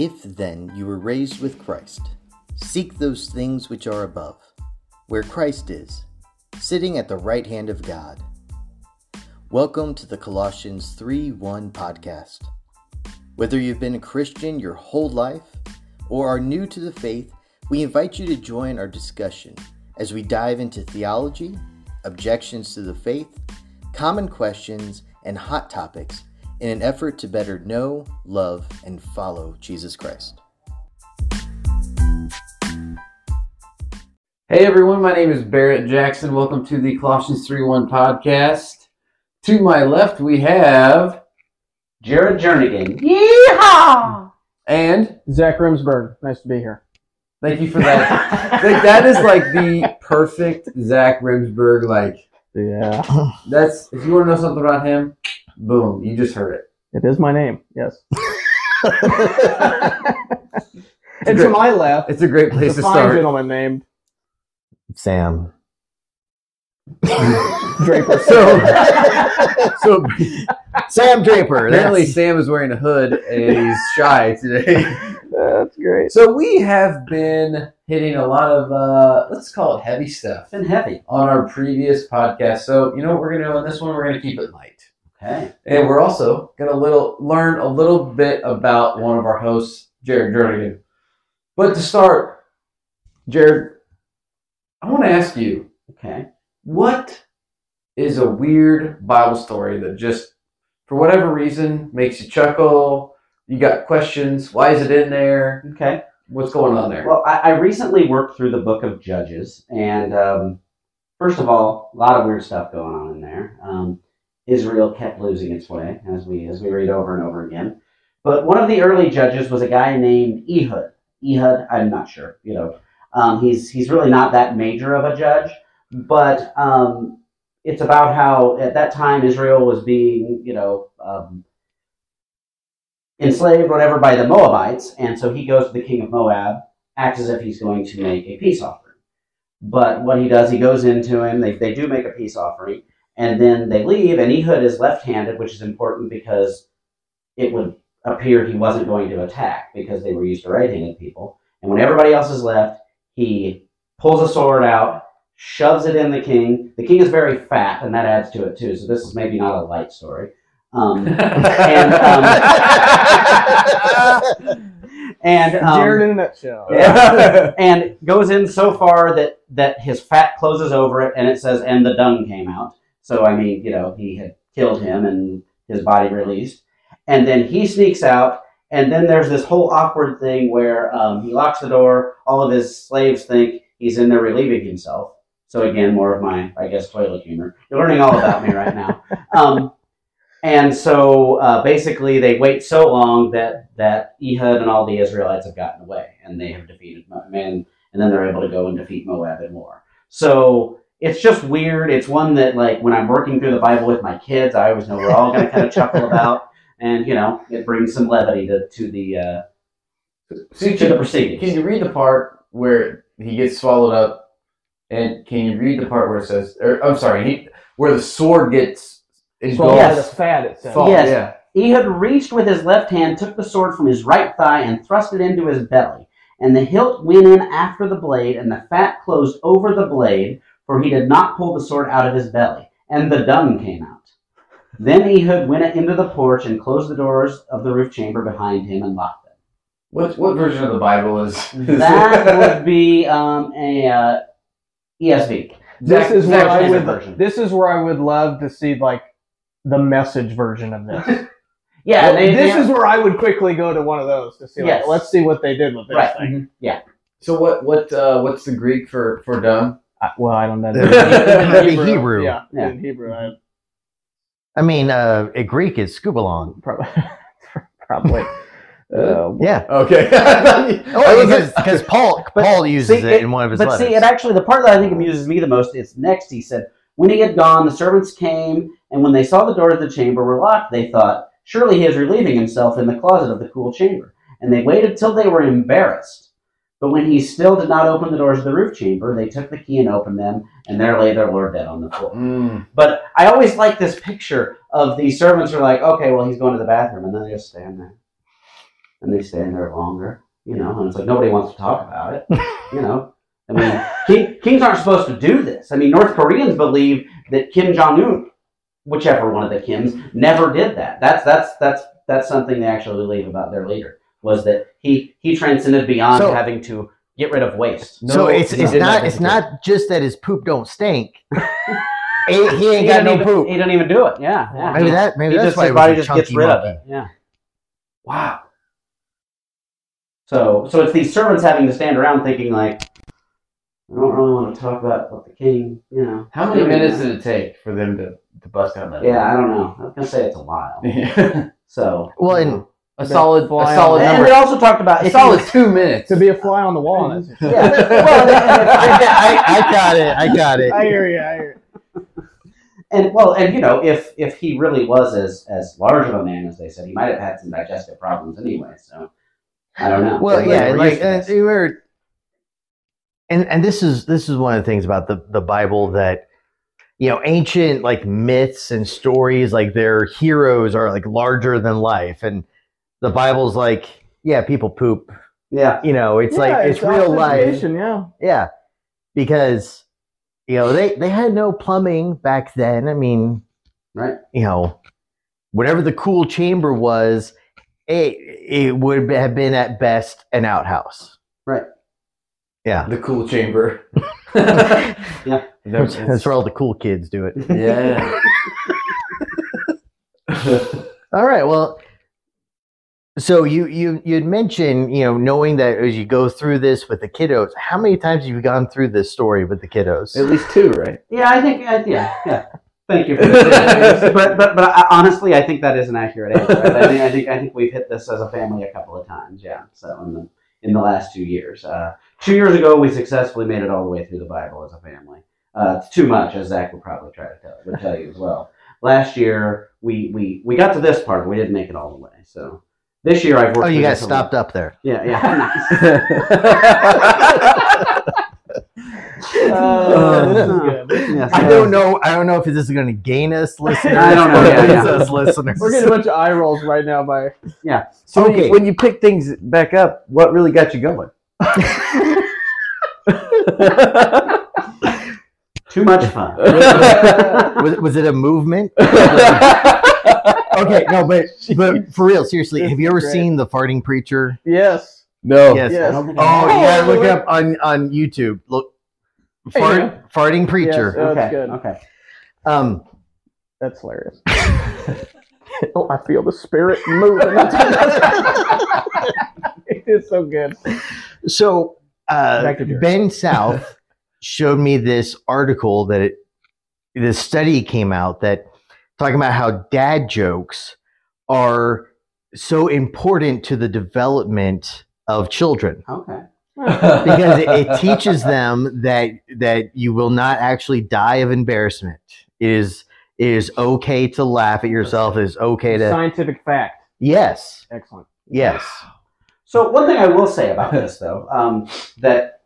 If then you were raised with Christ, seek those things which are above, where Christ is, sitting at the right hand of God. Welcome to the Colossians 3:1 podcast. Whether you've been a Christian your whole life or are new to the faith, we invite you to join our discussion as we dive into theology, objections to the faith, common questions, and hot topics in an effort to better know, love, and follow Jesus Christ. Hey everyone, my name is Barrett Jackson. Welcome to the Colossians 3:1 podcast. To my left we have Jared Jernagan. Yeehaw! And Zach Rimsburg. Nice to be here. Thank you for that. That is like the perfect Zach Rimsburg. Yeah. That's, if you want to know something about him, boom, you just heard it. It is my name, yes. And to my left, it's a great place to start. A fine gentleman named Sam Draper. So Sam Draper. Apparently, Sam is wearing a hood and he's shy today. That's great. So we have been hitting a lot of let's call it heavy stuff. Been heavy on our previous podcast. So you know what we're gonna do on this one? We're gonna keep it light. Okay. And we're also gonna learn a little bit about one of our hosts, Jared Jernagan. But to start, Jared, I want to ask you, okay, what is a weird Bible story that just, for whatever reason, makes you chuckle? You got questions? Why is it in there? Okay. What's going on there? Well, I recently worked through the book of Judges, and first of all, a lot of weird stuff going on in there. Israel kept losing its way, as we read over and over again. But one of the early judges was a guy named Ehud. Ehud, I'm not sure, you know. He's really not that major of a judge, but it's about how at that time Israel was being, enslaved, whatever, by the Moabites, and so he goes to the king of Moab, acts as if he's going to make a peace offering. But what he does, he goes into him, they do make a peace offering, and then they leave, and Ehud is left-handed, which is important because it would appear he wasn't going to attack because they were used to right-handed people. And when everybody else is left, he pulls a sword out, shoves it in the king. The king is very fat, and that adds to it, too. So this is maybe not a light story. Jared in a nutshell. Yeah, and goes in so far that his fat closes over it, and it says, and the dung came out. So, I mean, he had killed him, and his body released. And then he sneaks out. And then there's this whole awkward thing where he locks the door. All of his slaves think he's in there relieving himself. So again, more of my, I guess, toilet humor. You're learning all about me right now. And so basically they wait so long that Ehud and all the Israelites have gotten away. And they have defeated Moab. And then they're able to go and defeat Moab and more. So it's just weird. It's one that, when I'm working through the Bible with my kids, I always know we're all going to kind of chuckle about. And, it brings some levity to the proceedings. Can you read the part where he gets swallowed up? And can you read the part where it says, where the sword gets engulfed? Yes. The fat it says. Yes. Yeah. Ehud reached with his left hand, took the sword from his right thigh, and thrust it into his belly. And the hilt went in after the blade, and the fat closed over the blade, for he did not pull the sword out of his belly. And the dung came out. Then Ehud went into the porch and closed the doors of the roof chamber behind him and locked them. What version of the Bible is that? Would be a ESV. This is where I would love to see the message version of this. Yeah, this is where I would quickly go to one of those to see. Yes. Let's see what they did with this thing. Mm-hmm. Yeah. So what's the Greek for dumb? I don't know. In Hebrew. Yeah. In Hebrew. In Greek is scubalon. Probably. Yeah. Okay. Because Paul uses it in one of his letters. But see, the part that I think amuses me the most is next he said, when he had gone, the servants came, and when they saw the doors of the chamber were locked, they thought, surely he is relieving himself in the closet of the cool chamber. And they waited till they were embarrassed. But when he still did not open the doors of the roof chamber, they took the key and opened them, and there lay their Lord dead on the floor. Mm. But I always like this picture of the servants who are like, okay, well, he's going to the bathroom, and then they just stand there. and they stay in there longer, you know, and it's like nobody wants to talk about it, you know. I mean, kings aren't supposed to do this. I mean, North Koreans believe that Kim Jong-un, whichever one of the Kims, never did that. That's something they actually believe about their leader, was that he transcended beyond having to get rid of waste. No, so it's not just that his poop don't stink. He ain't got no poop. He don't even do it. Yeah. Maybe that's why his body just gets rid of it. Yeah. Wow. So it's these servants having to stand around thinking like, I don't really want to talk about what the king, you know. How many minutes did it take for them to bust on that? Yeah, I don't know. I was gonna say it's a while. So well, and a solid number. And they also talked about a solid 2 minutes to be a fly on the wall. Yeah. I got it. I hear you. And you know, if he really was as large of a man as they said, he might have had some digestive problems anyway. So I don't know. Well, And this is one of the things about the Bible that, you know, ancient like myths and stories, like their heroes are like larger than life, and the Bible's like, yeah, people poop. Yeah, you know, it's real life. Yeah, because you know they had no plumbing back then. I mean, right? You know, whatever the cool chamber was, it would have been at best an outhouse. Right. Yeah. The cool chamber. Yeah. That's where all the cool kids do it. Yeah. All right. Well, so you'd mentioned, you know, knowing that as you go through this with the kiddos, how many times have you gone through this story with the kiddos? At least two, right? Yeah, I think, yeah. Thank you for that. But honestly, I think that is an accurate answer. Right? I think we've hit this as a family a couple of times. Yeah. So in the last 2 years. 2 years ago, we successfully made it all the way through the Bible as a family. It's too much, as Zach would probably try to tell you as well. Last year, we got to this part. We didn't make it all the way. So this year, I've worked. Oh, you guys stopped up there. Yeah. I don't know if this is going to gain us listeners. I don't know. Us listeners. We're getting a bunch of eye rolls right now. So okay. when you pick things back up, what really got you going? Too much fun. Was it a movement? Okay, no, but for real, seriously, have you ever seen The Farting Preacher? Yes. No. Yes. Oh, yeah. Look up on YouTube. Look, Farting Preacher. Yes. Oh, okay. That's good. Okay. That's hilarious. Oh, I feel the spirit moving. It is so good. So Ben South showed me this article that this study came out that talking about how dad jokes are so important to the development of children. Okay. Because it teaches them that you will not actually die of embarrassment. It is okay to laugh at yourself. It is okay to... Scientific fact. Yes. Excellent. Yes. So one thing I will say about this, though, that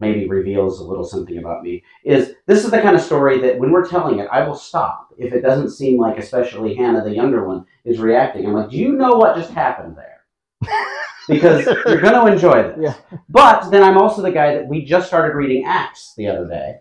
maybe reveals a little something about me, is this is the kind of story that when we're telling it, I will stop if it doesn't seem like especially Hannah, the younger one, is reacting. I'm like, do you know what just happened there? Because you're going to enjoy this. Yeah. But then I'm also the guy that we just started reading Acts the other day.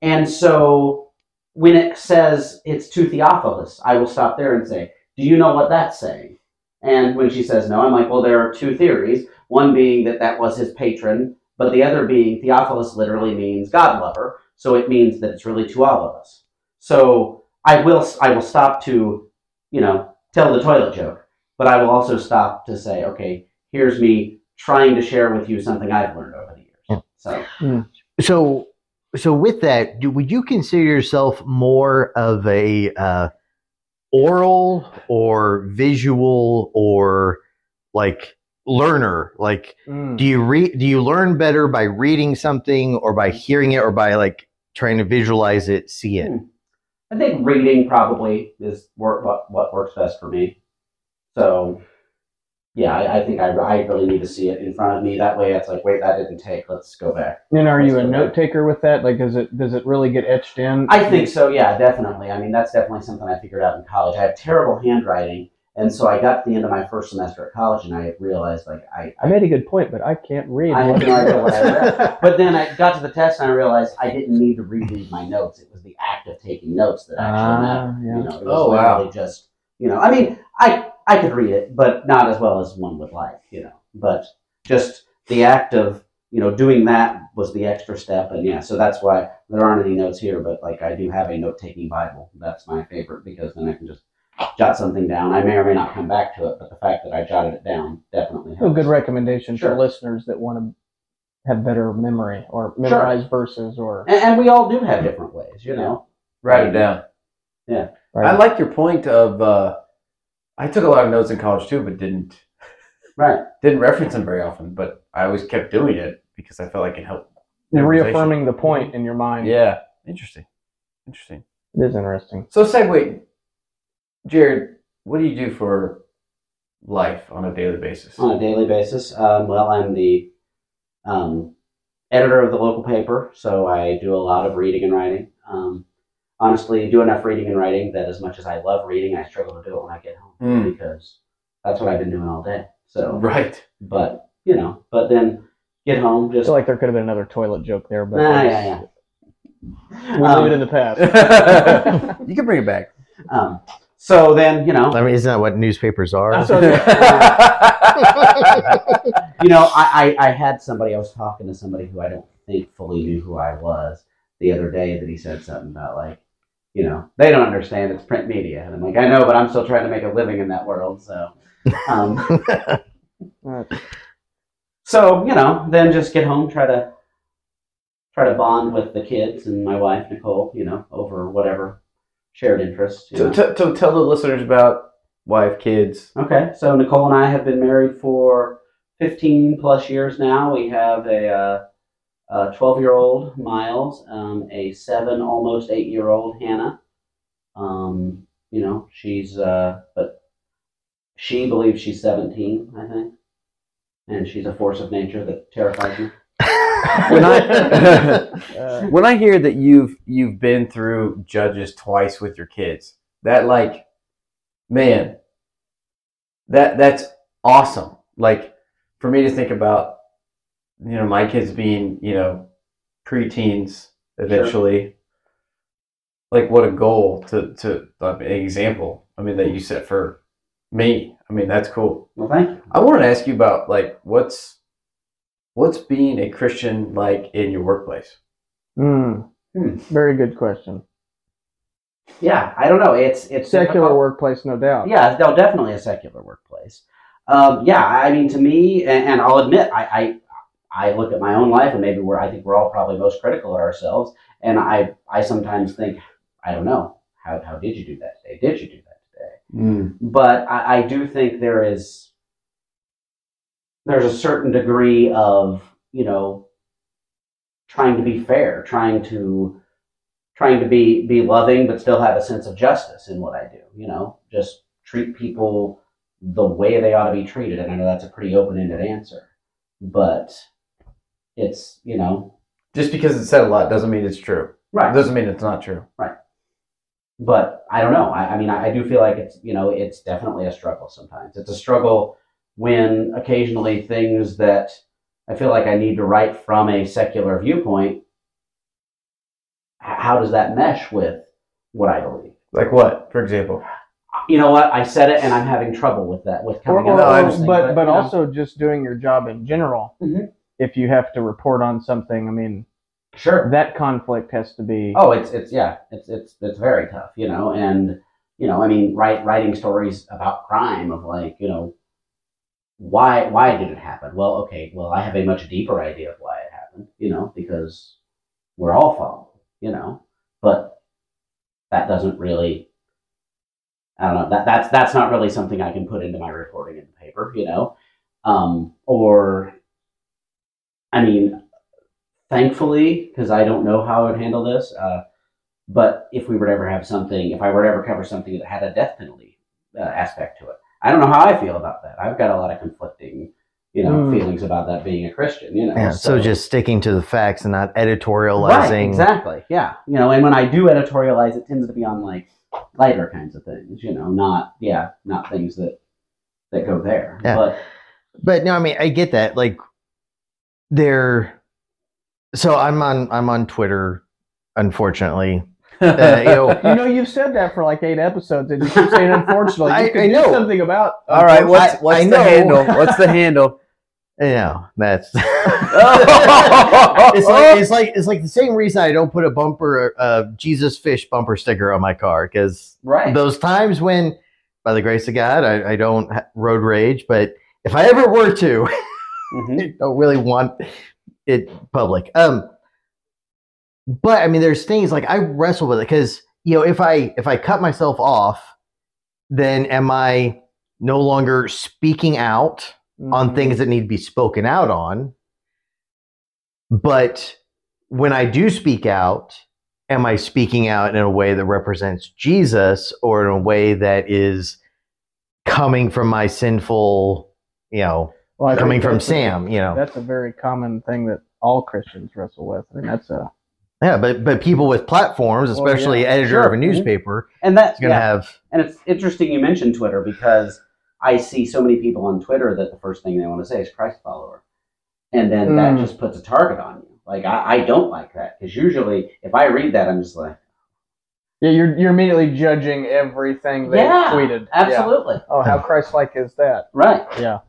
And so when it says it's to Theophilus, I will stop there and say, do you know what that's saying? And when she says no, I'm like, well, there are two theories. One being that was his patron, but the other being Theophilus literally means God lover. So it means that it's really to all of us. So I will stop to, you know, tell the toilet joke, but I will also stop to say, okay, here's me trying to share with you something I've learned over the years. So with that, would you consider yourself more of a oral or visual or like learner? Like, do you learn better by reading something or by hearing it or by like trying to visualize it, see it? I think reading probably is what works best for me. So. Yeah, I think I really need to see it in front of me. That way, it's like, wait, that didn't take. Let's go back. And are you a note taker with that? Like, does it really get etched in? I think so. Yeah, definitely. I mean, that's definitely something I figured out in college. I have terrible handwriting, And so I got to the end of my first semester at college, and I realized, like, I made a good point, but I can't read. I had no idea what I read. But then I got to the test, and I realized I didn't need to reread my notes. It was the act of taking notes that actually mattered. Yeah. You know, it was literally just, you know, I mean, I could read it, but not as well as one would like, you know. But just the act of, you know, doing that was the extra step. And yeah, so that's why there aren't any notes here, but like I do have a note-taking Bible. That's my favorite, because then I can just jot something down. I may or may not come back to it, but the fact that I jotted it down definitely helps. A good recommendation for listeners that want to have better memory or memorize verses. Or and we all do have different ways, you know. Write it down. Yeah. Right. I like your point of, I took a lot of notes in college too, but didn't. Right. Didn't reference them very often, but I always kept doing it because I felt like it helped. You're reaffirming the point in your mind. Yeah. Interesting. It is interesting. So segue, Jared, what do you do for life on a daily basis? On a daily basis? Well, I'm the editor of the local paper, so I do a lot of reading and writing. Honestly, do enough reading and writing that as much as I love reading, I struggle to do it when I get home because that's what I've been doing all day. So right. But, you know, but then get home, just... I feel like there could have been another toilet joke there, but... Yeah. We'll leave it in the past. You can bring it back. So then, you know... I mean, isn't that what newspapers are? You know, I had somebody, I was talking to somebody who I don't think fully knew who I was the other day, that he said something about, like, you know, they don't understand it's print media. And I'm like, I know, but I'm still trying to make a living in that world, so... So, you know, then just get home, try to bond with the kids and my wife, Nicole, you know, over whatever shared interests. So tell the listeners about wife, kids. Okay. So Nicole and I have been married for 15 plus years now. We have a 12-year-old, Miles, a 7, almost 8-year-old, Hannah. You know, she's, but she believes she's 17, I think. And she's a force of nature that terrifies me. When I hear that you've been through Judges twice with your kids, that, like, man, that's awesome. Like, for me to think about, you know, my kids being, you know, preteens eventually. Sure. Like, what a goal to an example. I mean, that you set for me. I mean, that's cool. Well, thank you. I wanted to ask you about, like, what's being a Christian like in your workplace? Very good question. Yeah, I don't know. It's secular workplace, no doubt. Yeah, no, definitely a secular workplace. Yeah, I mean, to me, and I'll admit, I look at my own life, and maybe I think we're all probably most critical of ourselves, and I sometimes think, I don't know, how did you do that today? Did you do that? But I do think there's a certain degree of, you know, trying to be fair, trying to be loving, but still have a sense of justice in what I do, you know, just treat people the way they ought to be treated. And I know that's a pretty open-ended answer, but it's, you know. Just because it's said a lot doesn't mean it's true. Right. Doesn't mean it's not true. Right. But I don't know. I mean, I do feel like it's, you know, it's definitely a struggle sometimes. It's a struggle when occasionally things that I feel like I need to write from a secular viewpoint, how does that mesh with what I believe? Like what, for example? You know what? I said it, and I'm having trouble with that. With coming out of those things. But also just doing your job in general. Mm-hmm. If you have to report on something, I mean... Sure. That conflict has to be... Oh, it's very tough, you know, and, you know, I mean, writing stories about crime of, like, you know, why did it happen? Well, okay, well, I have a much deeper idea of why it happened, you know, because we're all following, you know, but that doesn't really... I don't know, that's not really something I can put into my reporting in the paper, you know, or, I mean... Thankfully, because I don't know how I would handle this, but if I were to ever cover something that had a death penalty aspect to it, I don't know how I feel about that. I've got a lot of conflicting, you know, feelings about that being a Christian, you know. Yeah, so just sticking to the facts and not editorializing. Right, exactly, yeah. You know, and when I do editorialize, it tends to be on, like, lighter kinds of things, you know, not things that go there. Yeah. But no, I mean, I get that. Like, they're, so I'm on Twitter, unfortunately. You've said that for like 8 episodes, and you keep saying unfortunately. I know something about. All right, what's the handle? What's the handle? Yeah, that's. It's like the same reason I don't put a bumper, Jesus Fish bumper sticker on my car, because those times when, by the grace of God, I don't road rage, but if I ever were to, I don't really want it public. But I mean, there's things like I wrestle with it, because if I cut myself off, then am I no longer speaking out on things that need to be spoken out on? But when I do speak out, am I speaking out in a way that represents Jesus, or in a way that is coming from my sinful, coming from Sam? That's a very common thing that all Christians wrestle with, and that's a. Yeah, but people with platforms, especially editor of a newspaper, and that's going to have. And it's interesting you mentioned Twitter, because I see so many people on Twitter that the first thing they want to say is Christ follower, and then that just puts a target on you. Like I don't like that, because usually if I read that, I'm just like, yeah, you're immediately judging everything they tweeted. Absolutely. Yeah. Oh, how Christ-like is that? Right. Yeah.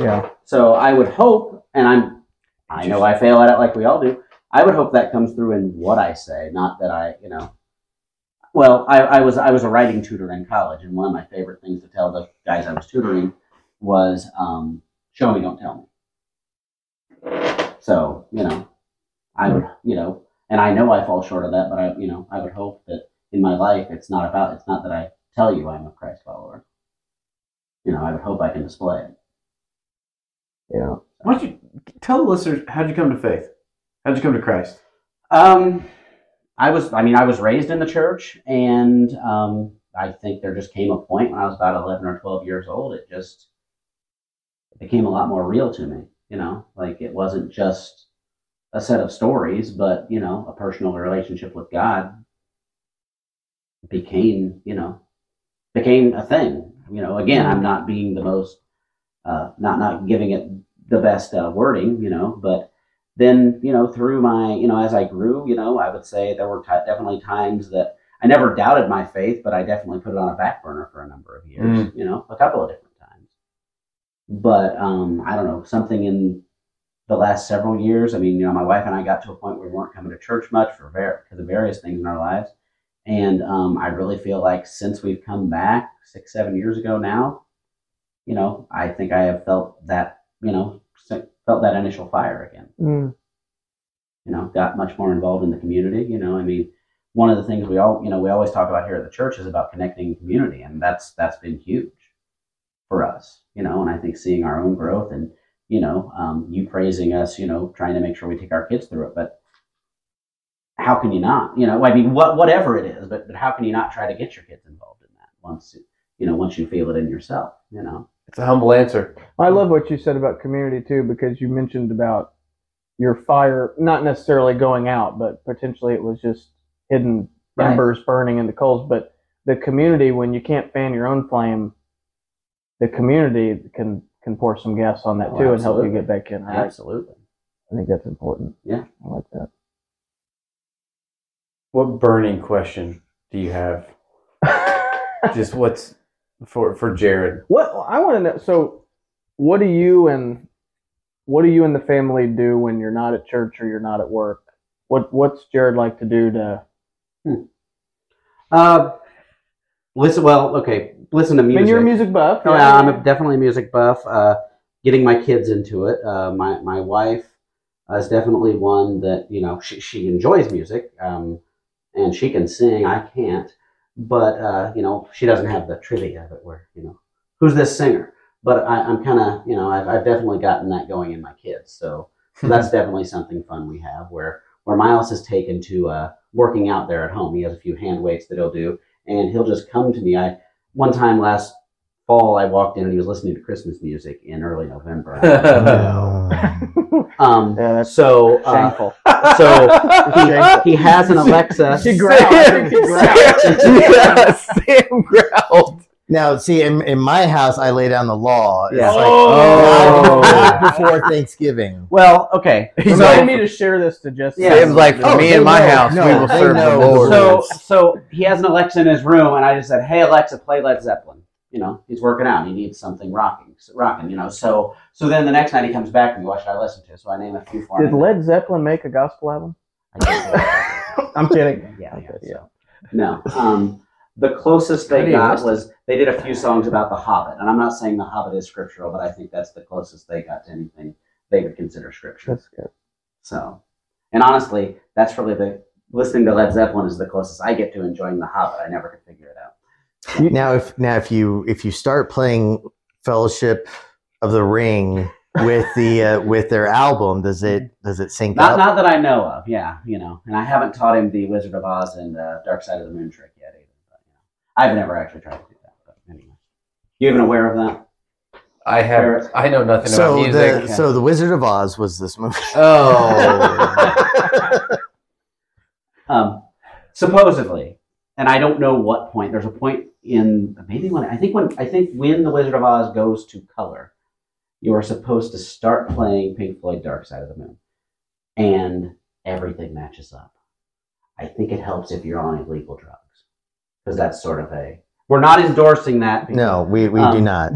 Yeah. So I would hope, and I know I fail at it like we all do. I would hope that comes through in what I say, not that I. Well, I was a writing tutor in college, and one of my favorite things to tell the guys I was tutoring was, show me, don't tell me. So, I would, and I know I fall short of that, but I would hope that in my life it's not that I tell you I'm a Christ follower. I would hope I can display it. Yeah. Why don't you tell the listeners, how'd you come to faith? How'd you come to Christ? I was raised in the church, and I think there just came a point when I was about 11 or 12 years old. It just became a lot more real to me, like it wasn't just a set of stories, but, a personal relationship with God became a thing. Again, I'm not being the most, not giving it the best wording, but then, through my, as I grew, I would say there were definitely times that I never doubted my faith, but I definitely put it on a back burner for a number of years, a couple of different times. But I don't know, something in the last several years, my wife and I got to a point where we weren't coming to church much for the various things in our lives. And I really feel like since we've come back 6-7 years ago now, I think I have felt that, felt that initial fire again. Got much more involved in the community. One of the things we always talk about here at the church is about connecting community, and that's been huge for us, and I think seeing our own growth, and you praising us, trying to make sure we take our kids through it, but how can you not, whatever it is, but how can you not try to get your kids involved in that once you feel it in yourself, It's a humble answer. I love what you said about community, too, because you mentioned about your fire, not necessarily going out, but potentially it was just hidden embers burning in the coals. But the community, when you can't fan your own flame, the community can pour some gas on that, too, absolutely. And help you get back in. Right? Absolutely. I think that's important. Yeah. I like that. What burning question do you have? Just what's... For Jared, what I want to know. So, what do you and the family do when you're not at church or you're not at work? What's Jared like to do to? Listen. Well, okay. Listen to music. And you're a music buff. Right? Yeah, I'm definitely a music buff. Getting my kids into it. My wife is definitely one that she enjoys music. And she can sing. I can't. But, she doesn't have the trivia of it where, who's this singer? But I'm kind of, I've definitely gotten that going in my kids. So that's definitely something fun we have where Miles has taken to working out there at home. He has a few hand weights that he'll do, and he'll just come to me. One time last fall, I walked in and he was listening to Christmas music in early November. Yeah, so shameful. So he has an Alexa. She growled. Sam growled. Now, see, in my house, I lay down the law. It's like, not before Thanksgiving. Well, okay. He's inviting me to share this to just... Yeah, it was like, for me and my house, we will serve the Lord. So he has an Alexa in his room, and I just said, hey, Alexa, play Led Zeppelin. You know, he's working out. He needs something rocking, you know. So then the next night he comes back and what should I listen to? So I name a few for him. Did Led Zeppelin make a gospel album? I'm kidding. Yeah. So. No. The closest they got was they did a few songs about The Hobbit. And I'm not saying The Hobbit is scriptural, but I think that's the closest they got to anything they would consider scripture. That's good. So, and honestly, that's really listening to Led Zeppelin is the closest I get to enjoying The Hobbit. I never could figure it out. Now, if you start playing Fellowship of the Ring with their album, does it sync up? Not that I know of, yeah, you know. And I haven't taught him the Wizard of Oz and Dark Side of the Moon trick yet either. But, you know, I've never actually tried to do that. But anyway, you even aware of that? I have. I know nothing about music. So the Wizard of Oz was this movie. Oh. Supposedly. And I don't know what point. There's a point in maybe when the Wizard of Oz goes to color, you are supposed to start playing Pink Floyd Dark Side of the Moon, and everything matches up. I think it helps if you're on illegal drugs, because that's sort of a we're not endorsing that. Because, no, we do not.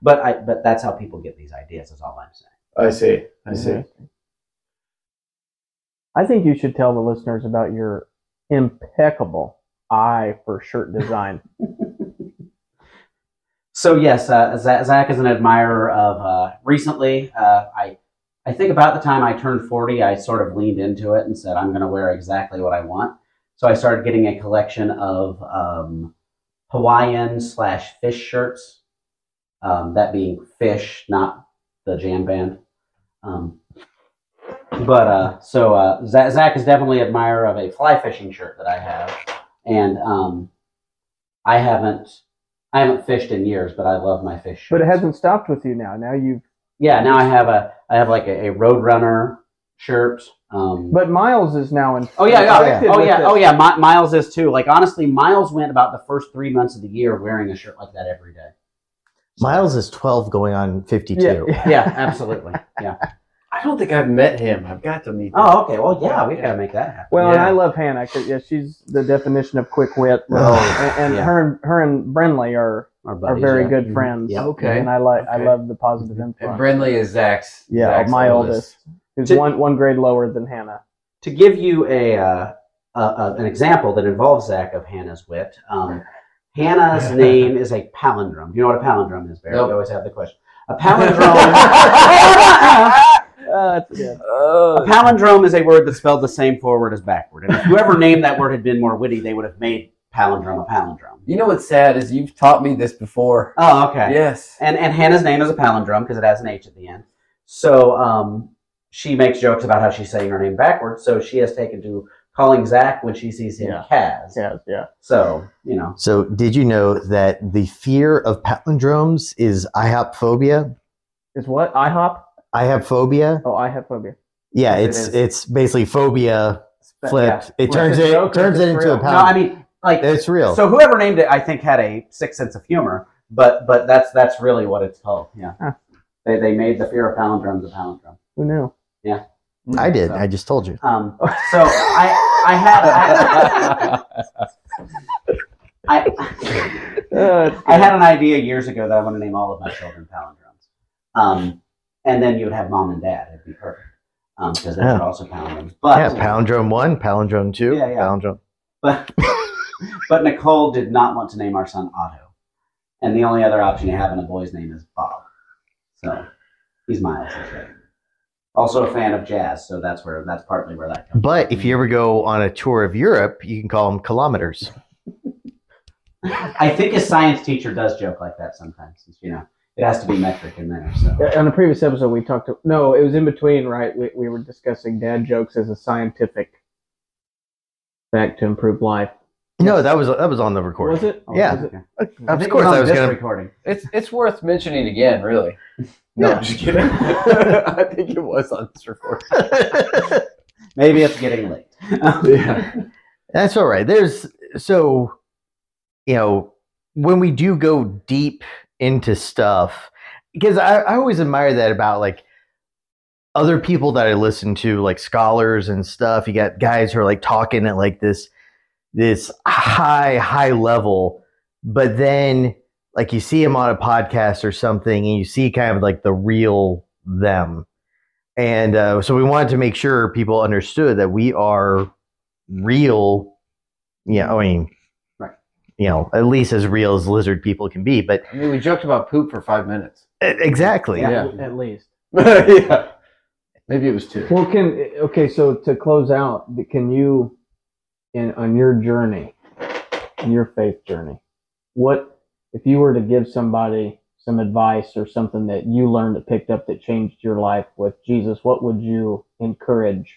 But that's how people get these ideas. Is all I'm saying. I see. I think you should tell the listeners about your impeccable eye for shirt design. So yes, Zach is an admirer of. Recently, I think about the time I turned 40, I sort of leaned into it and said, I'm going to wear exactly what I want. So I started getting a collection of Hawaiian/fish shirts. That being fish, not the jam band. But Zach is definitely an admirer of a fly fishing shirt that I have. And I haven't fished in years, but I love my fish shirts. But it hasn't stopped with you now. Now I have a Roadrunner shirt. But Miles is now in. Miles is too. Like honestly, Miles went about the first 3 months of the year wearing a shirt like that every day. So. Miles is 12, going on 52. Yeah, absolutely. Yeah. I don't think I've met him. I've got to meet him. Oh, okay. Well, yeah, we've got to make that happen. Well, and I love Hannah. Yeah, she's the definition of quick wit. Her and Brindley are very good friends. Yeah. Okay. And I love the positive influence. And Brindley is Zach's. Yeah, Zach's my oldest. Who's one grade lower than Hannah. To give you an example that involves Zach of Hannah's wit, Hannah's name is a palindrome. You know what a palindrome is, Barry? Nope. We always have the question. A palindrome. A palindrome is a word that's spelled the same forward as backward. And if whoever named that word had been more witty, they would have made palindrome a palindrome. You know what's sad is you've taught me this before. Oh, okay. Yes. And Hannah's name is a palindrome because it has an H at the end. So she makes jokes about how she's saying her name backwards. So she has taken to calling Zach when she sees him Kaz. Yeah. So, you know. So did you know that the fear of palindromes is IHOP phobia? Is what? IHOP? I have phobia. Oh, I have phobia. Yeah, it's basically phobia flipped. Yeah. It turns it into a palindrome. No, I mean, like it's real. So whoever named it, I think, had a sick sense of humor. But that's really what it's called. Yeah, They made the fear of palindromes a palindrome. Who knew? Yeah, I did. So, I just told you. So I had an idea years ago that I want to name all of my children palindromes. And then you would have mom and dad. It'd be perfect. Because those are also palindromes. But, yeah, palindrome 1, palindrome 2, palindrome. But Nicole did not want to name our son Otto. And the only other option you have in a boy's name is Bob. So he's Miles. Right? Also a fan of jazz, so that's partly where that comes from. But if you ever go on a tour of Europe, you can call him Kilometers. I think his science teacher does joke like that sometimes, you know. It has to be metric in there. So. On the previous episode, we talked to... No, it was in between, right? We were discussing dad jokes as a scientific fact to improve life. No, that was on the recording. Was it? Oh, yeah. Was it? Of course I was going to. Recording. It's worth mentioning again, really. No, I'm just kidding. I think it was on this recording. Maybe it's getting late. Yeah. That's all right. So, you know, when we do go deep into stuff, because I always admire that about, like, other people that I listen to, like scholars and stuff. You got guys who are like talking at like this high level, but then like you see them on a podcast or something and you see kind of like the real them. And so we wanted to make sure people understood that we are real. Yeah. I mean, right. You know, at least as real as lizard people can be, but I mean, we joked about poop for 5 minutes. Exactly. Yeah. At least. Yeah. Maybe it was 2. Well, so to close out, can you, on your journey, in your faith journey, what if you were to give somebody some advice or something that you learned that picked up that changed your life with Jesus? What would you encourage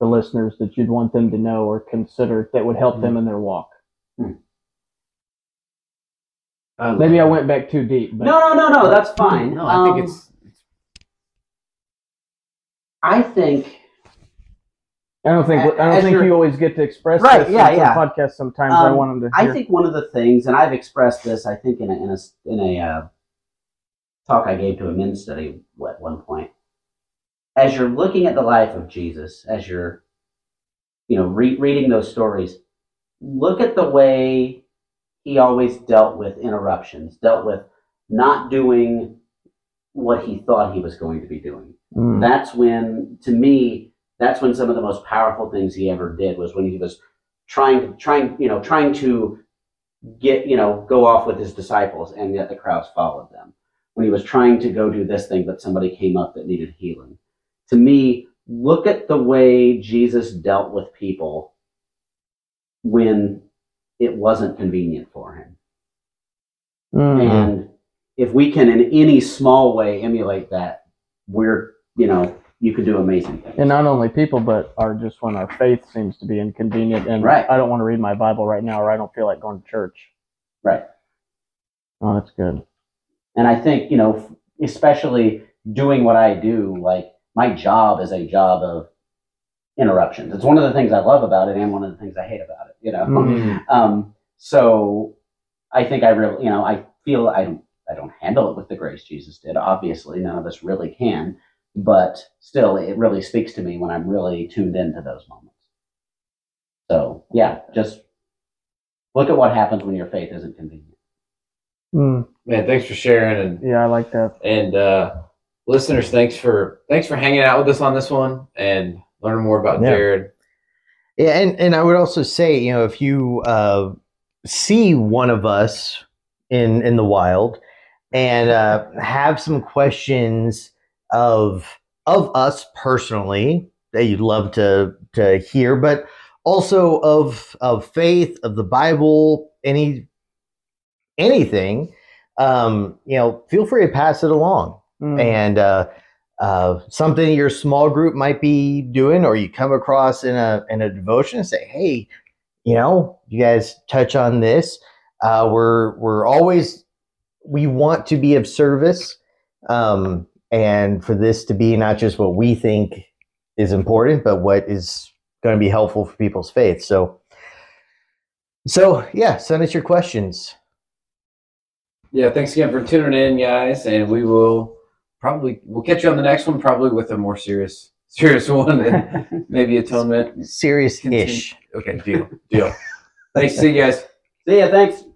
the listeners that you'd want them to know or consider that would help them in their walk? Maybe I went back too deep. But no, that's fine. No, I think I don't think you always get to express right, this on podcasts sometimes. I want them to hear. I think one of the things, and I've expressed this, I think in a talk I gave to a men's study at one point, as you're looking at the life of Jesus, as you're, you know, reading those stories, look at the way he always dealt with interruptions, dealt with not doing what he thought he was going to be doing. That's when, to me, that's when some of the most powerful things he ever did was when he was trying to get, you know, go off with his disciples, and yet the crowds followed them. When he was trying to go do this thing, but somebody came up that needed healing. To me, look at the way Jesus dealt with people when it wasn't convenient for him. And if we can in any small way emulate that, we're, you know, you could do amazing things. And not only people, but are just when our faith seems to be inconvenient and right. I don't want to read my Bible right now, or I don't feel like going to church. Right. Oh, that's good. And I think, you know, especially doing what I do, like my job is a job of interruptions. It's one of the things I love about it and one of the things I hate about it, you know? So I think I really, you know, I feel I don't handle it with the grace Jesus did. Obviously, none of us really can. But still, it really speaks to me when I'm really tuned into those moments. So, yeah, just look at what happens when your faith isn't convenient. Man, thanks for sharing. And yeah, I like that. And listeners, thanks for hanging out with us on this one and learning more about Jared. Yeah, and I would also say, you know, if you see one of us in the wild and have some questions of us personally that you'd love to hear, but also of faith, of the Bible, anything, you know, feel free to pass it along. And something your small group might be doing, or you come across in a devotion and say, hey, you know, you guys touch on this. We want to be of service. And for this to be not just what we think is important, but what is going to be helpful for people's faith. So yeah, send us your questions. Yeah, thanks again for tuning in, guys. And we'll catch you on the next one, probably with a more serious one, and maybe atonement. Serious-ish. Okay, deal. Thanks. See you guys. See ya. Thanks.